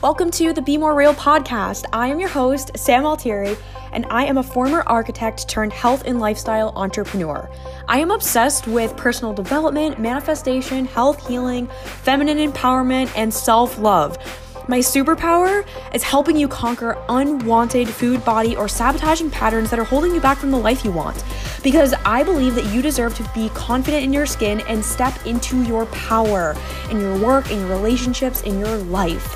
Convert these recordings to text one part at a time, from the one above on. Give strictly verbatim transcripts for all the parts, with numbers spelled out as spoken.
Welcome to the Be More Real podcast. I am your host, Sam Altieri, and I am a former architect turned health and lifestyle entrepreneur. I am obsessed with personal development, manifestation, health healing, feminine empowerment, and self-love. My superpower is helping you conquer unwanted food, body, or sabotaging patterns that are holding you back from the life you want. Because I believe that you deserve to be confident in your skin and step into your power in your work, in your relationships, in your life.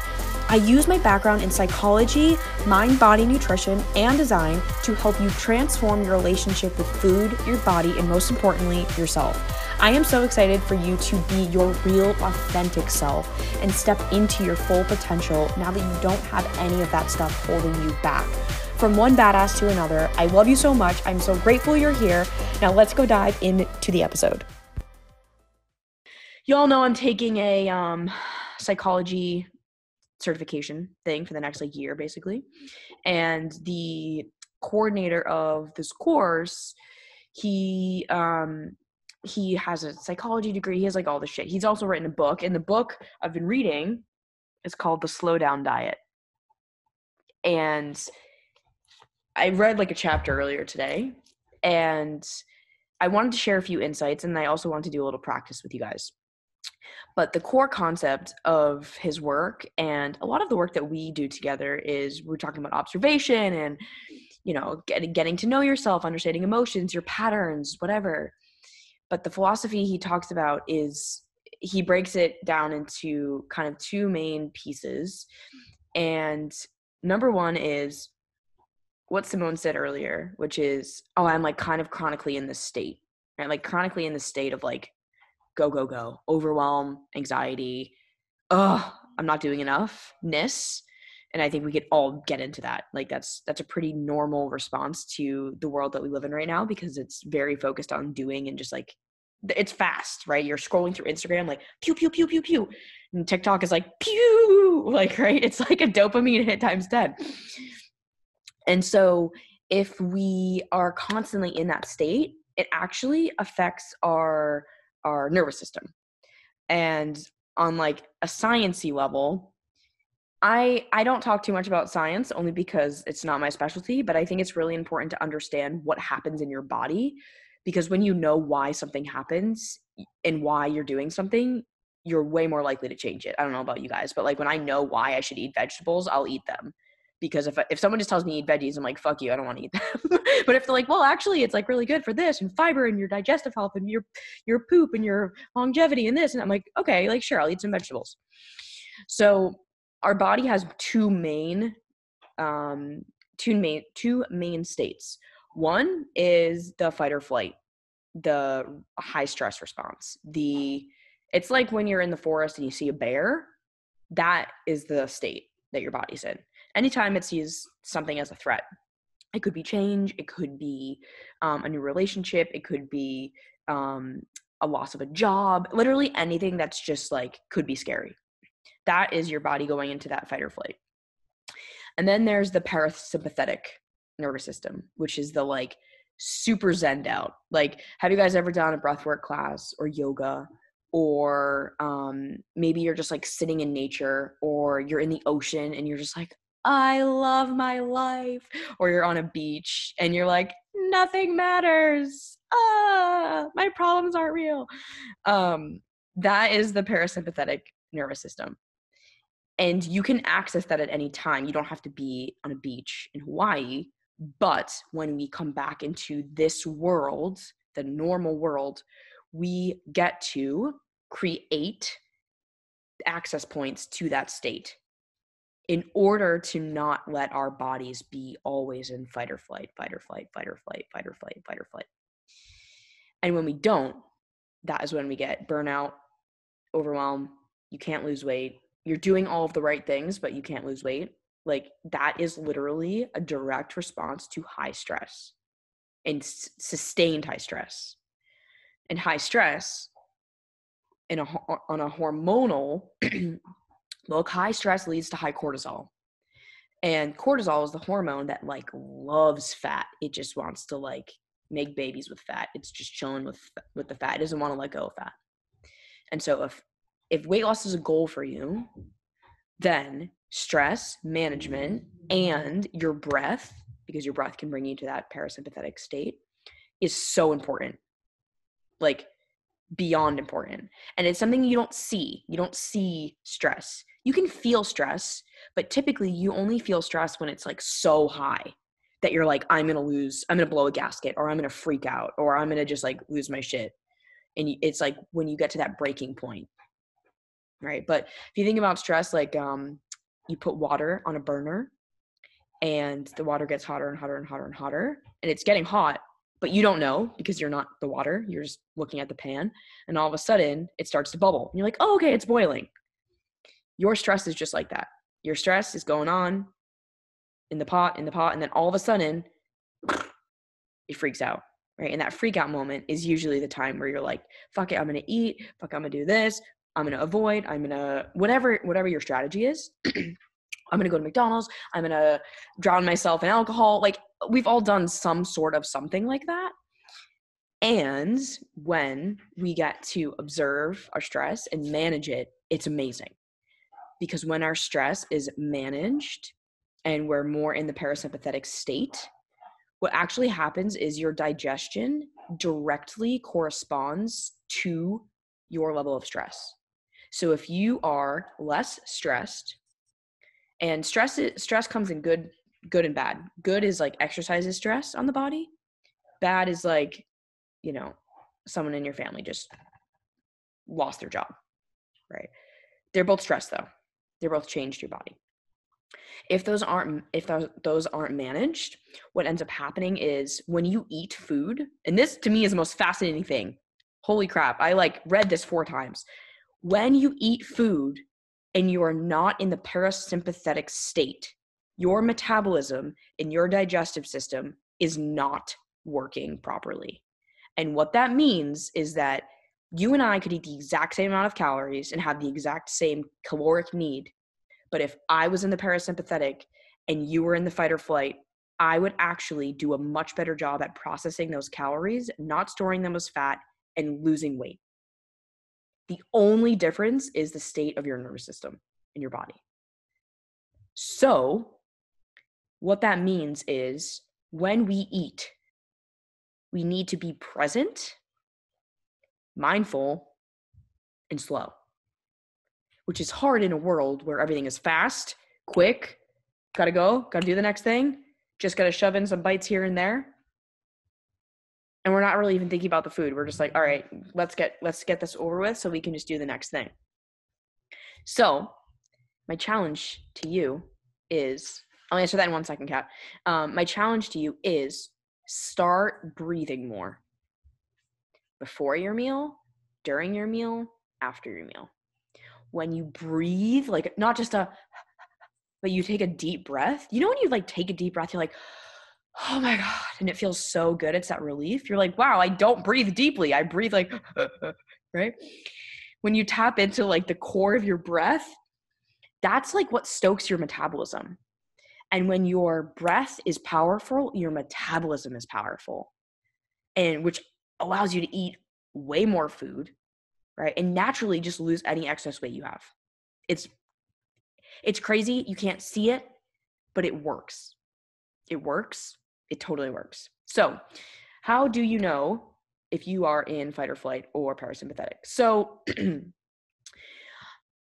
I use my background in psychology, mind, body, nutrition, and design to help you transform your relationship with food, your body, and most importantly, yourself. I am so excited for you to be your real, authentic self and step into your full potential now that you don't have any of that stuff holding you back. From one badass to another, I love you so much. I'm so grateful you're here. Now let's go dive into the episode. You all know I'm taking a um, psychology certification thing for the next like year, basically. And the coordinator of this course, he... Um, He has a psychology degree. He has like all the shit. He's also written a book, and the book I've been reading is called The Slow Down Diet. And I read like a chapter earlier today, and I wanted to share a few insights, and I also wanted to do a little practice with you guys. But the core concept of his work, and a lot of the work that we do together, is we're talking about observation and, you know, get, getting to know yourself, understanding emotions, your patterns, whatever. But the philosophy he talks about is he breaks it down into kind of two main pieces. And number one is what Simone said earlier, which is, oh, I'm like kind of chronically in this state, right? Like chronically in the state of like, go, go, go, overwhelm, anxiety. Oh, I'm not doing enoughness. And I think we could all get into that. Like that's that's a pretty normal response to the world that we live in right now, because it's very focused on doing and just like, it's fast, right? You're scrolling through Instagram like pew, pew, pew, pew, pew. And TikTok is like pew, like, right? It's like a dopamine hit times ten. And so if we are constantly in that state, it actually affects our, our nervous system. And on like a sciencey level, I, I don't talk too much about science only because it's not my specialty, but I think it's really important to understand what happens in your body, because when you know why something happens and why you're doing something, you're way more likely to change it. I don't know about you guys, but like when I know why I should eat vegetables, I'll eat them. Because if if someone just tells me eat veggies, I'm like, fuck you, I don't want to eat them. But if they're like, well, actually, it's like really good for this and fiber and your digestive health and your your poop and your longevity and this, and I'm like, okay, like sure, I'll eat some vegetables. So our body has two main, um, two main, two main states. One is the fight or flight, the high stress response. The it's like when you're in the forest and you see a bear. That is the state that your body's in. Anytime it sees something as a threat, it could be change, it could be um, a new relationship, it could be um, a loss of a job. Literally anything that's just like could be scary. That is your body going into that fight or flight. And then there's the parasympathetic nervous system, which is the like super zened out. Like, have you guys ever done a breathwork class or yoga, or um, maybe you're just like sitting in nature, or you're in the ocean and you're just like, I love my life, or you're on a beach and you're like, nothing matters. Ah, my problems aren't real. Um, that is the parasympathetic nervous system. And you can access that at any time. You don't have to be on a beach in Hawaii. But when we come back into this world, the normal world, we get to create access points to that state in order to not let our bodies be always in fight or flight, fight or flight, fight or flight, fight or flight, fight or flight. And when we don't, that is when we get burnout, overwhelm. You can't lose weight. You're doing all of the right things, but you can't lose weight. Like that is literally a direct response to high stress and s- sustained high stress. And high stress in a, on a hormonal, look, high stress leads to high cortisol. And cortisol is the hormone that like loves fat. It just wants to like make babies with fat. It's just chilling with, with the fat. It doesn't want to let go of fat. And so if If weight loss is a goal for you, Then stress management and your breath, because your breath can bring you to that parasympathetic state, is so important. Like, beyond important. And it's something you don't see. You don't see stress. You can feel stress, but typically you only feel stress when it's like so high that you're like, I'm going to lose, I'm going to blow a gasket, or I'm going to freak out, or I'm going to just like lose my shit. And it's like when you get to that breaking point, right? But if you think about stress, like um, you put water on a burner and the water gets hotter and hotter and hotter and hotter, and it's getting hot, but you don't know because you're not the water. You're just looking at the pan, and all of a sudden it starts to bubble. And you're like, oh, okay, it's boiling. Your stress is just like that. Your stress is going on in the pot, in the pot, and then all of a sudden it freaks out, right? And that freak out moment is usually the time where you're like, fuck it, I'm going to eat. Fuck, I'm going to do this. I'm going to avoid. I'm going to whatever, whatever your strategy is. I'm going to go to McDonald's. I'm going to drown myself in alcohol. Like, we've all done some sort of something like that. And when we get to observe our stress and manage it, it's amazing. Because when our stress is managed and we're more in the parasympathetic state, what actually happens is your digestion directly corresponds to your level of stress. So if you are less stressed, and stress stress comes in good good and bad. Good is like exercise is stress on the body. Bad is like, you know, someone in your family just lost their job, right? They're both stressed though. They're both changed your body. If those aren't if those, those aren't managed, what ends up happening is when you eat food, and this to me is the most fascinating thing. Holy crap, I like read this four times. When you eat food and you are not in the parasympathetic state, your metabolism in your digestive system is not working properly. And what that means is that you and I could eat the exact same amount of calories and have the exact same caloric need. But if I was in the parasympathetic and you were in the fight or flight, I would actually do a much better job at processing those calories, not storing them as fat, and losing weight. The only difference is the state of your nervous system in your body. So what that means is when we eat, we need to be present, mindful, and slow, which is hard in a world where everything is fast, quick, gotta go, gotta do the next thing, just gotta shove in some bites here and there. And we're not really even thinking about the food. We're just like, all right, let's get let's get this over with so we can just do the next thing. So my challenge to you is, I'll answer that in one second, Kat. Um, my challenge to you is start breathing more before your meal, during your meal, after your meal. When you breathe, like not just a, but you take a deep breath. You know when you like take a deep breath, you're like, oh my God. And it feels so good. It's that relief. You're like, wow, I don't breathe deeply. I breathe like, right? When you tap into like the core of your breath, that's like what stokes your metabolism. And when your breath is powerful, your metabolism is powerful, and which allows you to eat way more food, right? And naturally just lose any excess weight you have. It's, it's crazy. You can't see it, but it works. It works. It totally works. So how do you know if you are in fight or flight or parasympathetic? So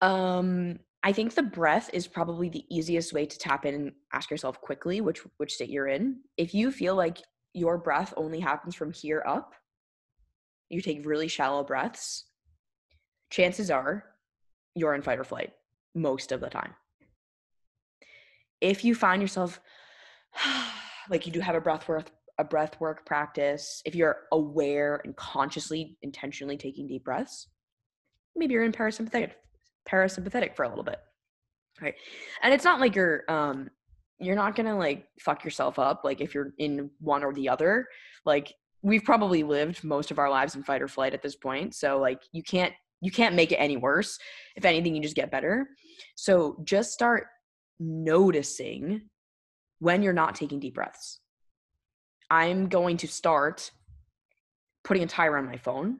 um, I think the breath is probably the easiest way to tap in and ask yourself quickly which, which state you're in. If you feel like your breath only happens from here up, you take really shallow breaths, chances are you're in fight or flight most of the time. If you find yourself like you do have a breath work, a breath work practice, if you're aware and consciously, intentionally taking deep breaths, maybe you're in parasympathetic, parasympathetic for a little bit, right? And it's not like you're, um, you're not gonna like fuck yourself up. Like if you're in one or the other, like we've probably lived most of our lives in fight or flight at this point. So like you can't, you can't make it any worse. If anything, you just get better. So just start noticing when you're not taking deep breaths. I'm going to start putting a timer on my phone.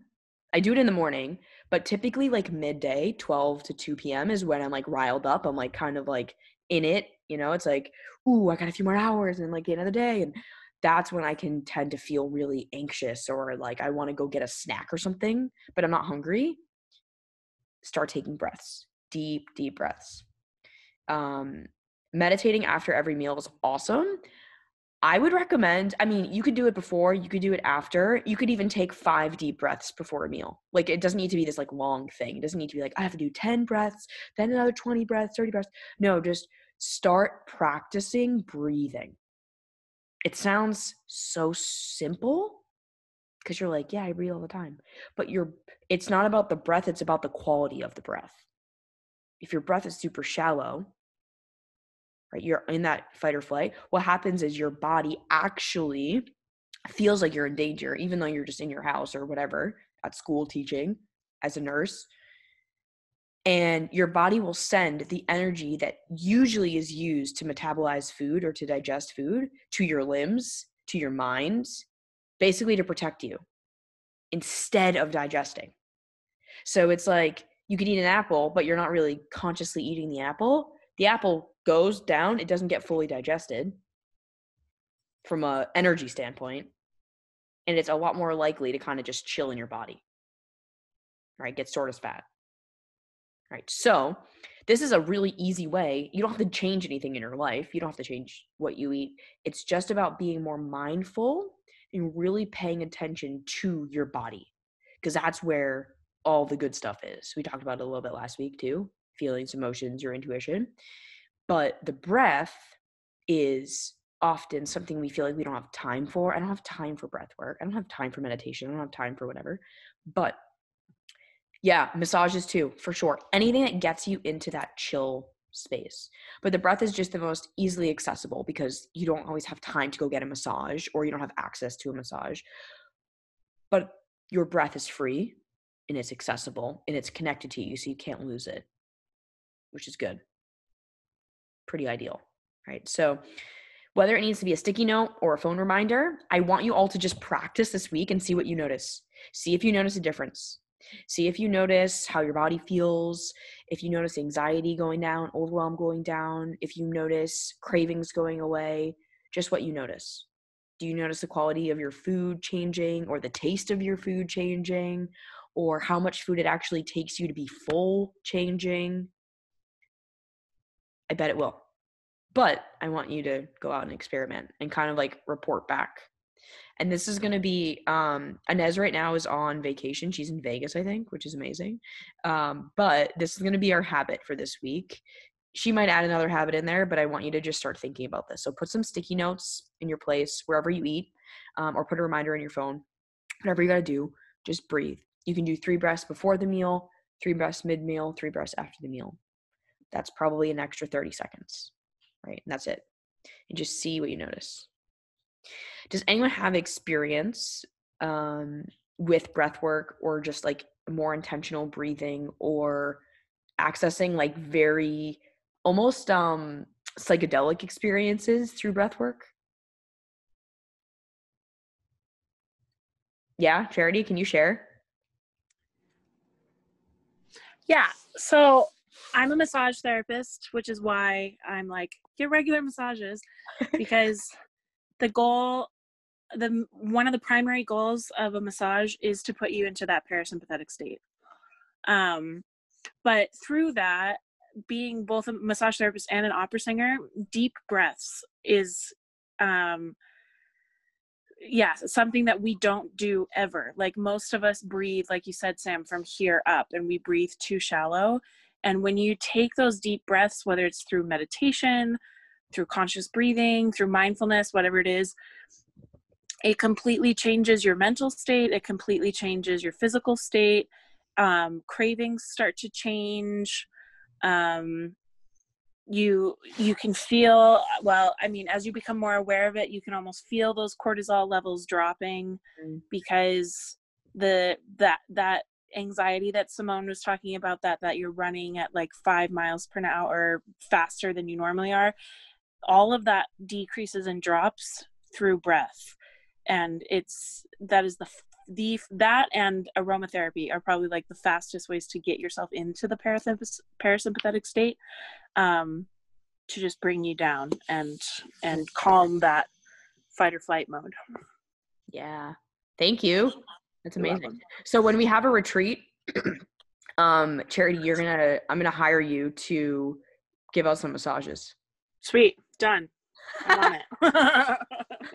I do it in the morning, But typically like midday, twelve to two p.m. is when I'm like riled up. I'm like kind of like in it, you know, it's like, ooh, I got a few more hours and like another day. And that's when I can tend to feel really anxious or like I want to go get a snack or something, but I'm not hungry. Start taking breaths, deep, deep breaths. Um, meditating after every meal is awesome. I would recommend, I mean, you could do it before, you could do it after. You could even take five deep breaths before a meal. Like it doesn't need to be this like long thing. It doesn't need to be like, I have to do ten breaths, then another twenty breaths, thirty breaths. No, just start practicing breathing. It sounds so simple because you're like, yeah, I breathe all the time. But you're, it's not about the breath. It's about the quality of the breath. If your breath is super shallow, right, you're in that fight or flight, what happens is your body actually feels like you're in danger, even though you're just in your house or whatever, at school teaching, as a nurse. And your body will send the energy that usually is used to metabolize food or to digest food to your limbs, to your mind, basically to protect you instead of digesting. So it's like you could eat an apple, but you're not really consciously eating the apple. The apple goes down, it doesn't get fully digested from an energy standpoint. And it's a lot more likely to kind of just chill in your body, right? Get stored as fat. Right. So this is a really easy way. You don't have to change anything in your life. You don't have to change what you eat. It's just about being more mindful and really paying attention to your body, because that's where all the good stuff is. We talked about it a little bit last week too, feelings, emotions, your intuition. But the breath is often something we feel like we don't have time for. I don't have time for breath work. I don't have time for meditation. I don't have time for whatever. But yeah, massages too, for sure. Anything that gets you into that chill space. But the breath is just the most easily accessible because you don't always have time to go get a massage or you don't have access to a massage. But your breath is free and it's accessible and it's connected to you so you can't lose it, which is good. Pretty ideal, right? So whether it needs to be a sticky note or a phone reminder, I want you all to just practice this week and see what you notice. See if you notice a difference. See if you notice how your body feels, if you notice anxiety going down, overwhelm going down, if you notice cravings going away, just what you notice. Do you notice the quality of your food changing or the taste of your food changing or how much food it actually takes you to be full changing? I bet it will. But I want you to go out and experiment and kind of like report back. And this is going to be, um, Inez right now is on vacation. She's in Vegas, I think, which is amazing. Um, but this is going to be our habit for this week. She might add another habit in there, but I want you to just start thinking about this. So put some sticky notes in your place, wherever you eat, um, or put a reminder in your phone, whatever you got to do, just breathe. You can do three breaths before the meal, three breaths mid-meal, three breaths after the meal. That's probably an extra thirty seconds, right? And that's it. And just see what you notice. Does anyone have experience um, with breath work or just like more intentional breathing or accessing like very almost um, psychedelic experiences through breath work? Yeah, Charity, can you share? Yeah, so I'm a massage therapist, which is why I'm like, get regular massages because the goal, the one of the primary goals of a massage is to put you into that parasympathetic state. Um, but through that, being both a massage therapist and an opera singer, deep breaths is, um, yeah, something that we don't do ever. Like most of us breathe, like you said, Sam, from here up, and we breathe too shallow. And when you take those deep breaths, whether it's through meditation, through conscious breathing, through mindfulness, whatever it is, it completely changes your mental state. It completely changes your physical state. Um, cravings start to change. Um, you, you can feel, well, I mean, as you become more aware of it, you can almost feel those cortisol levels dropping mm. because the, that, that, anxiety that Simone was talking about, that that you're running at like five miles per hour faster than you normally are, all of that decreases and drops through breath. And it's that is the the that and aromatherapy are probably like the fastest ways to get yourself into the parasymp- parasympathetic state, um, to just bring you down and and calm that fight or flight mode. Yeah. Thank you. That's amazing. So when we have a retreat, um, Charity, you're going to, I'm going to hire you to give us some massages. Sweet. Done. I'm on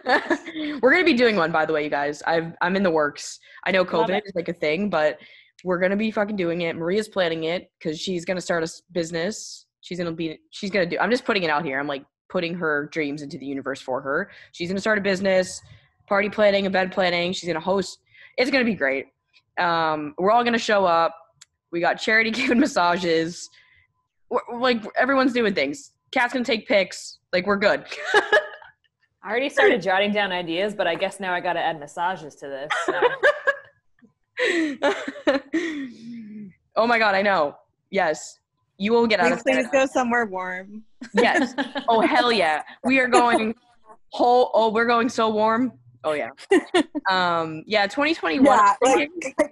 it. We're going to be doing one, by the way, you guys. I've, I'm in the works. I know COVID is like a thing, but we're going to be fucking doing it. Maria's planning it because she's going to start a business. She's going to be, she's going to do, I'm just putting it out here. I'm like putting her dreams into the universe for her. She's going to start a business, party planning, event planning. She's going to host. It's going to be great. Um, we're all going to show up. We got Charity giving massages. We're, like, everyone's doing things. Kat's going to take pics. Like, we're good. I already started jotting down ideas, but I guess now I got to add massages to this. So. Oh, my God. I know. Yes. You will get out please, of Please go somewhere warm. Yes. Oh, hell yeah. We are going whole. Oh, we're going so warm. Oh yeah. Um, yeah, twenty twenty-one. Yeah, like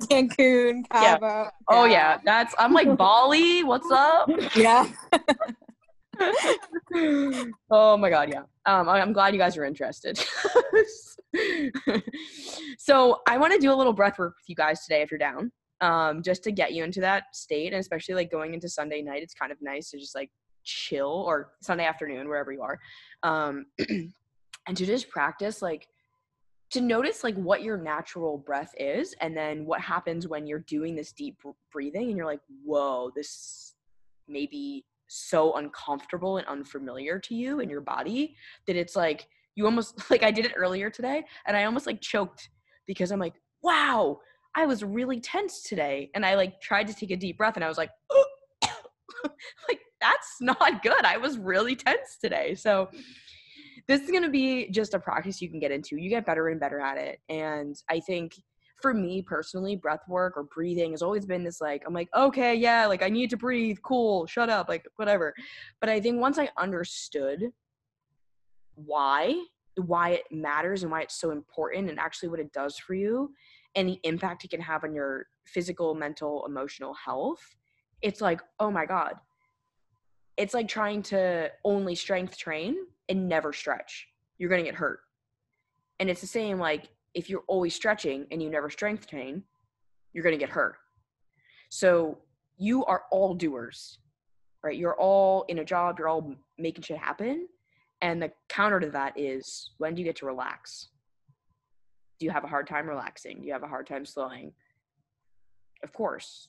Cancun, Cabo. Yeah. Oh yeah. That's I'm like Bali, what's up? Yeah. Oh my God, yeah. Um, I, I'm glad you guys are interested. So I want to do a little breath work with you guys today if you're down. Um, just to get you into that state, and especially like going into Sunday night, it's kind of nice to just like chill, or Sunday afternoon, wherever you are. Um, and to just practice like to notice like what your natural breath is, and then what happens when you're doing this deep breathing and you're like, whoa, this may be so uncomfortable and unfamiliar to you and your body that it's like, you almost like, I did it earlier today and I almost like choked because I'm like, wow, I was really tense today. And I like tried to take a deep breath and I was like, oh. Like, that's not good. I was really tense today. So this is going to be just a practice you can get into. You get better and better at it. And I think for me personally, breath work or breathing has always been this like, I'm like, okay, yeah, like I need to breathe. Cool. Shut up. Like whatever. But I think once I understood why, why it matters and why it's so important and actually what it does for you and the impact it can have on your physical, mental, emotional health, it's like, oh my God. It's like trying to only strength train and never stretch. You're going to get hurt. And it's the same, like if you're always stretching and you never strength train, you're going to get hurt. So you are all doers, right? You're all in a job. You're all making shit happen. And the counter to that is, when do you get to relax? Do you have a hard time relaxing? Do you have a hard time slowing? Of course.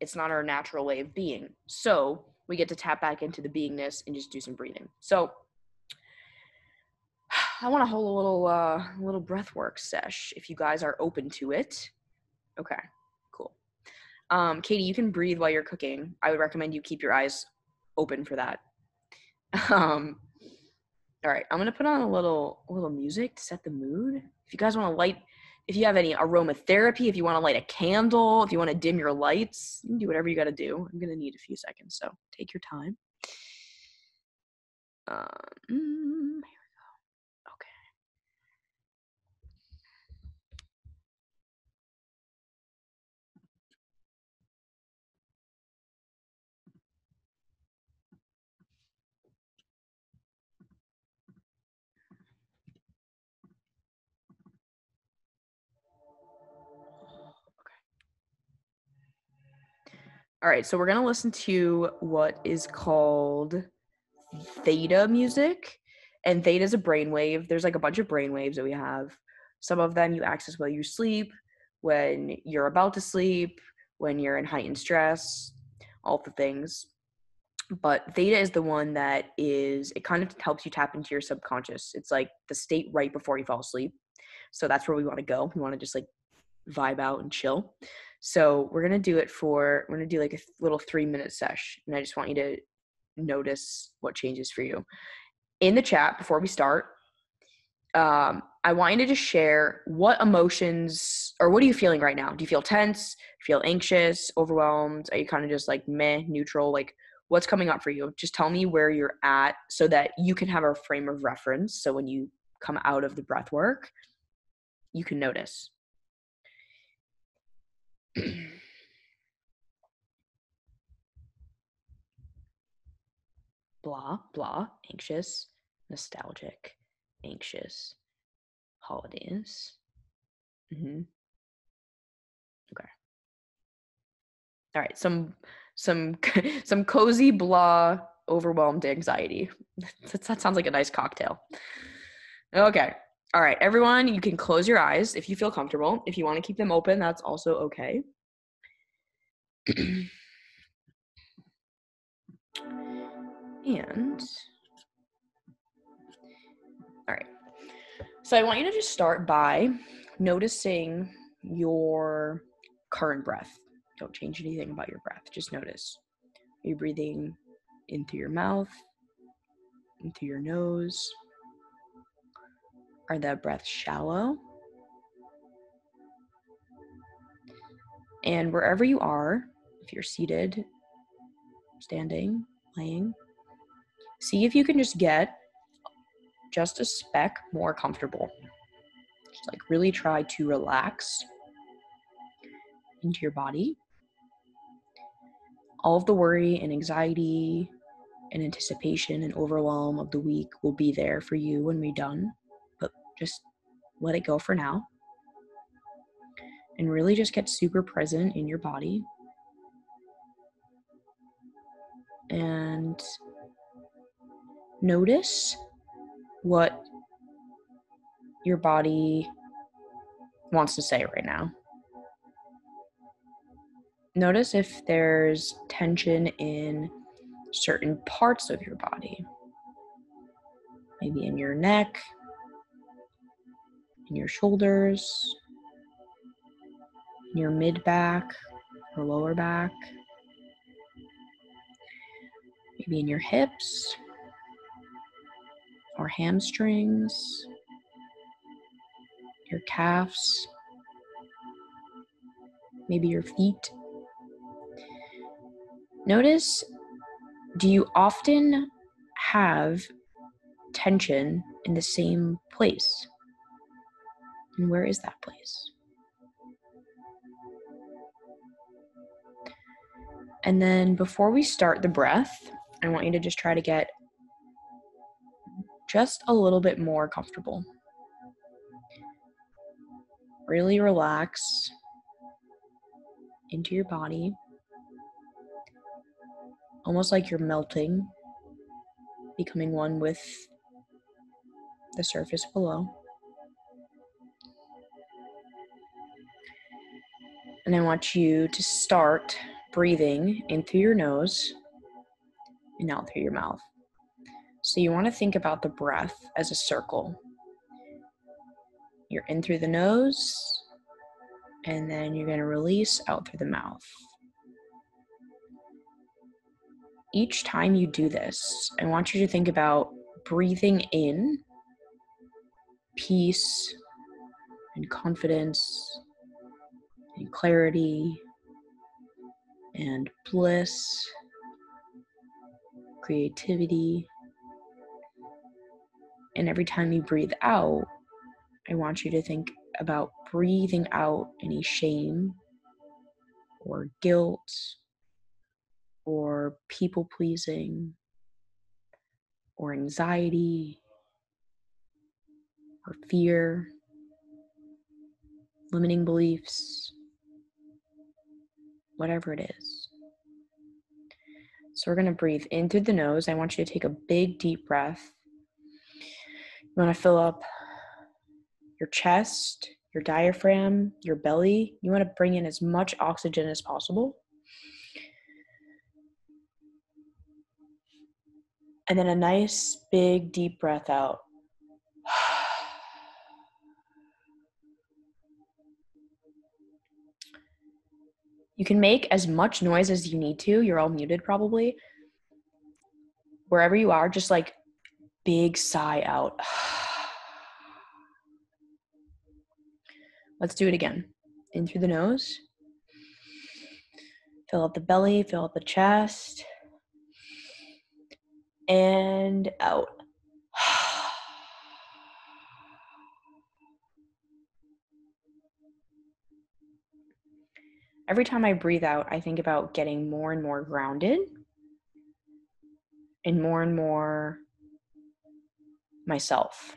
It's not our natural way of being. So we get to tap back into the beingness and just do some breathing. So I want a whole little uh, little breath work sesh if you guys are open to it. Okay, cool. Um, Katie, you can breathe while you're cooking. I would recommend you keep your eyes open for that. Um, all right, I'm gonna put on a little a little music to set the mood. If you guys want to light, if you have any aromatherapy, if you want to light a candle, if you want to dim your lights, you can do whatever you gotta do. I'm gonna need a few seconds, so take your time. Um, All right, so we're going to listen to what is called theta music, and theta is a brainwave. There's like a bunch of brainwaves that we have. Some of them you access while you sleep, when you're about to sleep, when you're in heightened stress, all the things. But theta is the one that is, it kind of helps you tap into your subconscious. It's like the state right before you fall asleep. So that's where we want to go. We want to just like vibe out and chill. So we're going to do it for, we're going to do like a little three minute sesh. And I just want you to notice what changes for you. In the chat, before we start, um, I want you to just share what emotions, or what are you feeling right now? Do you feel tense? Feel anxious? Overwhelmed? Are you kind of just like meh, neutral? Like what's coming up for you? Just tell me where you're at so that you can have a frame of reference. So when you come out of the breath work, you can notice. Blah, blah, anxious, nostalgic, anxious, holidays. Mm-hmm. Okay. All right, some, some, some cozy, blah, overwhelmed anxiety. That, that sounds like a nice cocktail. Okay. All right, everyone, you can close your eyes if you feel comfortable. If you want to keep them open, that's also okay. And, all right. So I want you to just start by noticing your current breath. Don't change anything about your breath. Just notice. Are you breathing in through your mouth, in through your nose? Are the breaths shallow? And wherever you are, if you're seated, standing, laying, see if you can just get just a speck more comfortable. Just like really try to relax into your body. All of the worry and anxiety and anticipation and overwhelm of the week will be there for you when we're done. Just let it go for now. And really just get super present in your body. And notice what your body wants to say right now. Notice if there's tension in certain parts of your body. Maybe in your neck, in your shoulders, in your mid-back or lower back, maybe in your hips or hamstrings, your calves, maybe your feet. Notice, do you often have tension in the same place? And where is that place? And then before we start the breath, I want you to just try to get just a little bit more comfortable. Really relax into your body, almost like you're melting, becoming one with the surface below. And I want you to start breathing in through your nose and out through your mouth. So you want to think about the breath as a circle. You're in through the nose, and then you're going to release out through the mouth. Each time you do this, I want you to think about breathing in peace and confidence and clarity and bliss, creativity. And every time you breathe out, I want you to think about breathing out any shame or guilt or people pleasing or anxiety or fear, limiting beliefs, whatever it is. So we're going to breathe in through the nose. I want you to take a big, deep breath. You want to fill up your chest, your diaphragm, your belly. You want to bring in as much oxygen as possible. And then a nice, big, deep breath out. You can make as much noise as you need to. You're all muted probably. Wherever you are, just like big sigh out. Let's do it again. In through the nose. Fill up the belly, fill up the chest. And out. Every time I breathe out, I think about getting more and more grounded and more and more myself.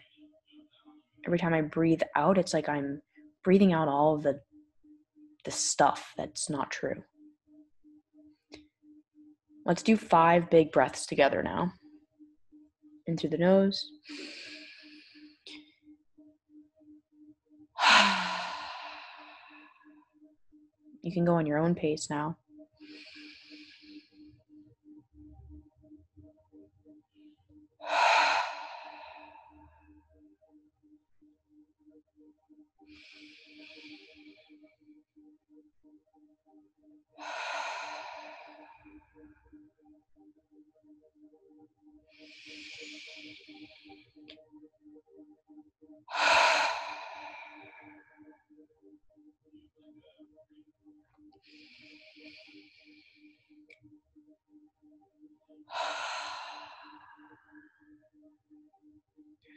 Every time I breathe out, it's like I'm breathing out all of the, the stuff that's not true. Let's do five big breaths together now. In through the nose. You can go on your own pace now.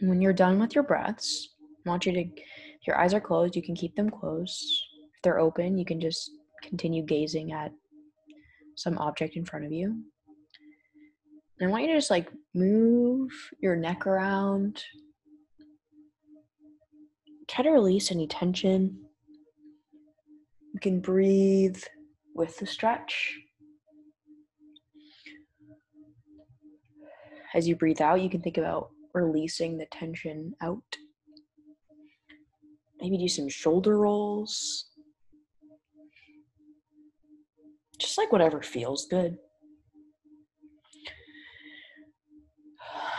And when you're done with your breaths, I want you to, if your eyes are closed, you can keep them closed. If they're open, you can just continue gazing at some object in front of you. And I want you to just like move your neck around. Try to release any tension. You can breathe with the stretch. As you breathe out, you can think about releasing the tension out. Maybe do some shoulder rolls. Just like whatever feels good.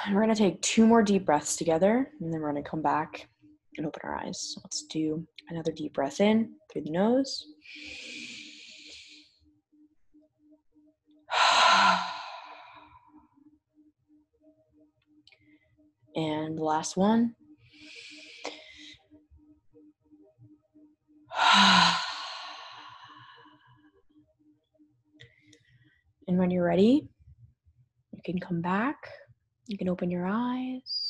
And we're gonna take two more deep breaths together, and then we're gonna come back and open our eyes. So let's do another deep breath in through the nose. And the last one. And when you're ready, you can come back. You can open your eyes.